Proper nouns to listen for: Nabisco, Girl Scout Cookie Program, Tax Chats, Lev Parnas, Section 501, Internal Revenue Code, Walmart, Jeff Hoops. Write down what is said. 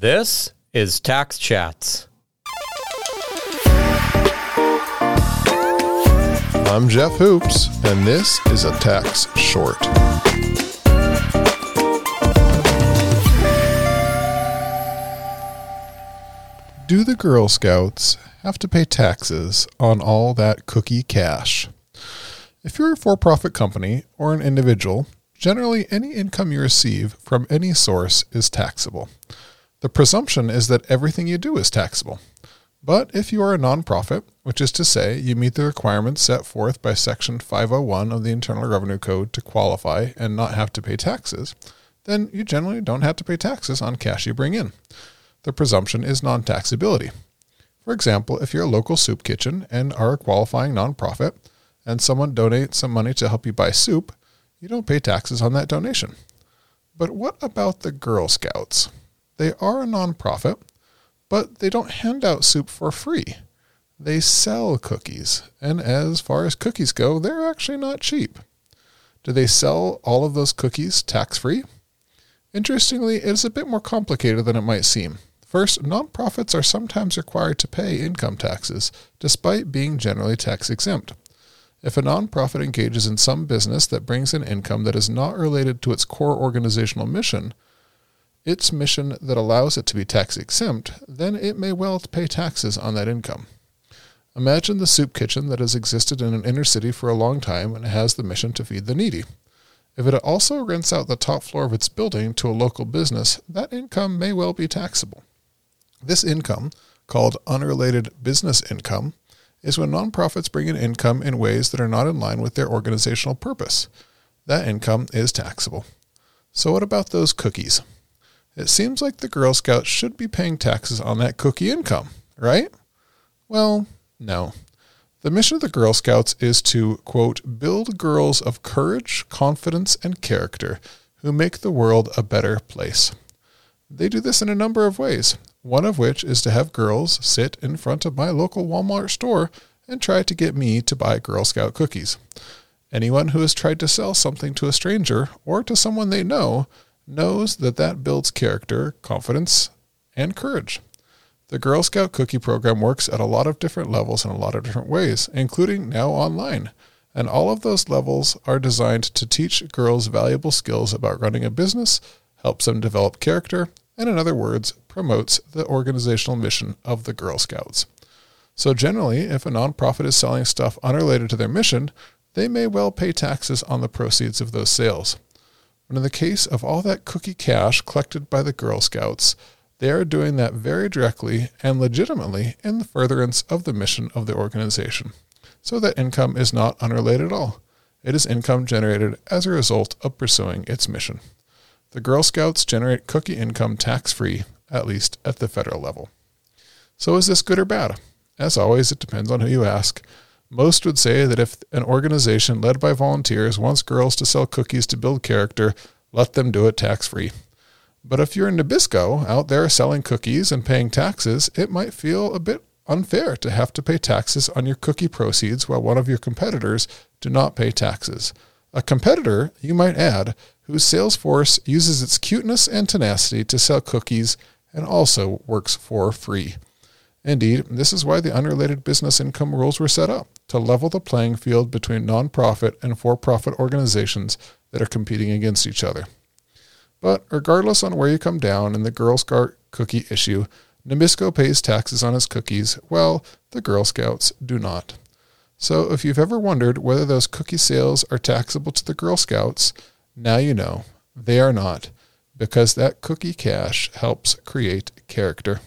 This is Tax Chats. I'm Jeff Hoops, and this is a tax short. Do the Girl Scouts have to pay taxes on all that cookie cash? If you're a for-profit company or an individual, generally any income you receive from any source is taxable. The presumption is that everything you do is taxable. But if you are a nonprofit, which is to say you meet the requirements set forth by Section 501 of the Internal Revenue Code to qualify and not have to pay taxes, then you generally don't have to pay taxes on cash you bring in. The presumption is non-taxability. For example, if you're a local soup kitchen and are a qualifying nonprofit, and someone donates some money to help you buy soup, you don't pay taxes on that donation. But what about the Girl Scouts? They are a nonprofit, but they don't hand out soup for free. They sell cookies, and as far as cookies go, they're actually not cheap. Do they sell all of those cookies tax-free? Interestingly, it's a bit more complicated than it might seem. First, nonprofits are sometimes required to pay income taxes, despite being generally tax-exempt. If a nonprofit engages in some business that brings in income that is not related to its core organizational mission, its mission that allows it to be tax-exempt, then it may well pay taxes on that income. Imagine the soup kitchen that has existed in an inner city for a long time and has the mission to feed the needy. If it also rents out the top floor of its building to a local business, that income may well be taxable. This income, called unrelated business income, is when nonprofits bring in income in ways that are not in line with their organizational purpose. That income is taxable. So what about those cookies? It seems like the Girl Scouts should be paying taxes on that cookie income, right? Well, no. The mission of the Girl Scouts is to, quote, build girls of courage, confidence, and character who make the world a better place. They do this in a number of ways, one of which is to have girls sit in front of my local Walmart store and try to get me to buy Girl Scout cookies. Anyone who has tried to sell something to a stranger or to someone they know knows that that builds character, confidence, and courage. The Girl Scout Cookie Program works at a lot of different levels in a lot of different ways, including now online. And all of those levels are designed to teach girls valuable skills about running a business, helps them develop character, and in other words, promotes the organizational mission of the Girl Scouts. So generally, if a nonprofit is selling stuff unrelated to their mission, they may well pay taxes on the proceeds of those sales. But in the case of all that cookie cash collected by the Girl Scouts, they are doing that very directly and legitimately in the furtherance of the mission of the organization. So that income is not unrelated at all. It is income generated as a result of pursuing its mission. The Girl Scouts generate cookie income tax-free, at least at the federal level. So is this good or bad? As always, it depends on who you ask. Most would say that if an organization led by volunteers wants girls to sell cookies to build character, let them do it tax-free. But if you're in Nabisco out there selling cookies and paying taxes, it might feel a bit unfair to have to pay taxes on your cookie proceeds while one of your competitors do not pay taxes. A competitor, you might add, whose sales force uses its cuteness and tenacity to sell cookies and also works for free. Indeed, this is why the unrelated business income rules were set up, to level the playing field between nonprofit and for-profit organizations that are competing against each other. But regardless on where you come down in the Girl Scout cookie issue, Nabisco pays taxes on its cookies, while the Girl Scouts do not. So if you've ever wondered whether those cookie sales are taxable to the Girl Scouts, now you know. They are not, because that cookie cash helps create character.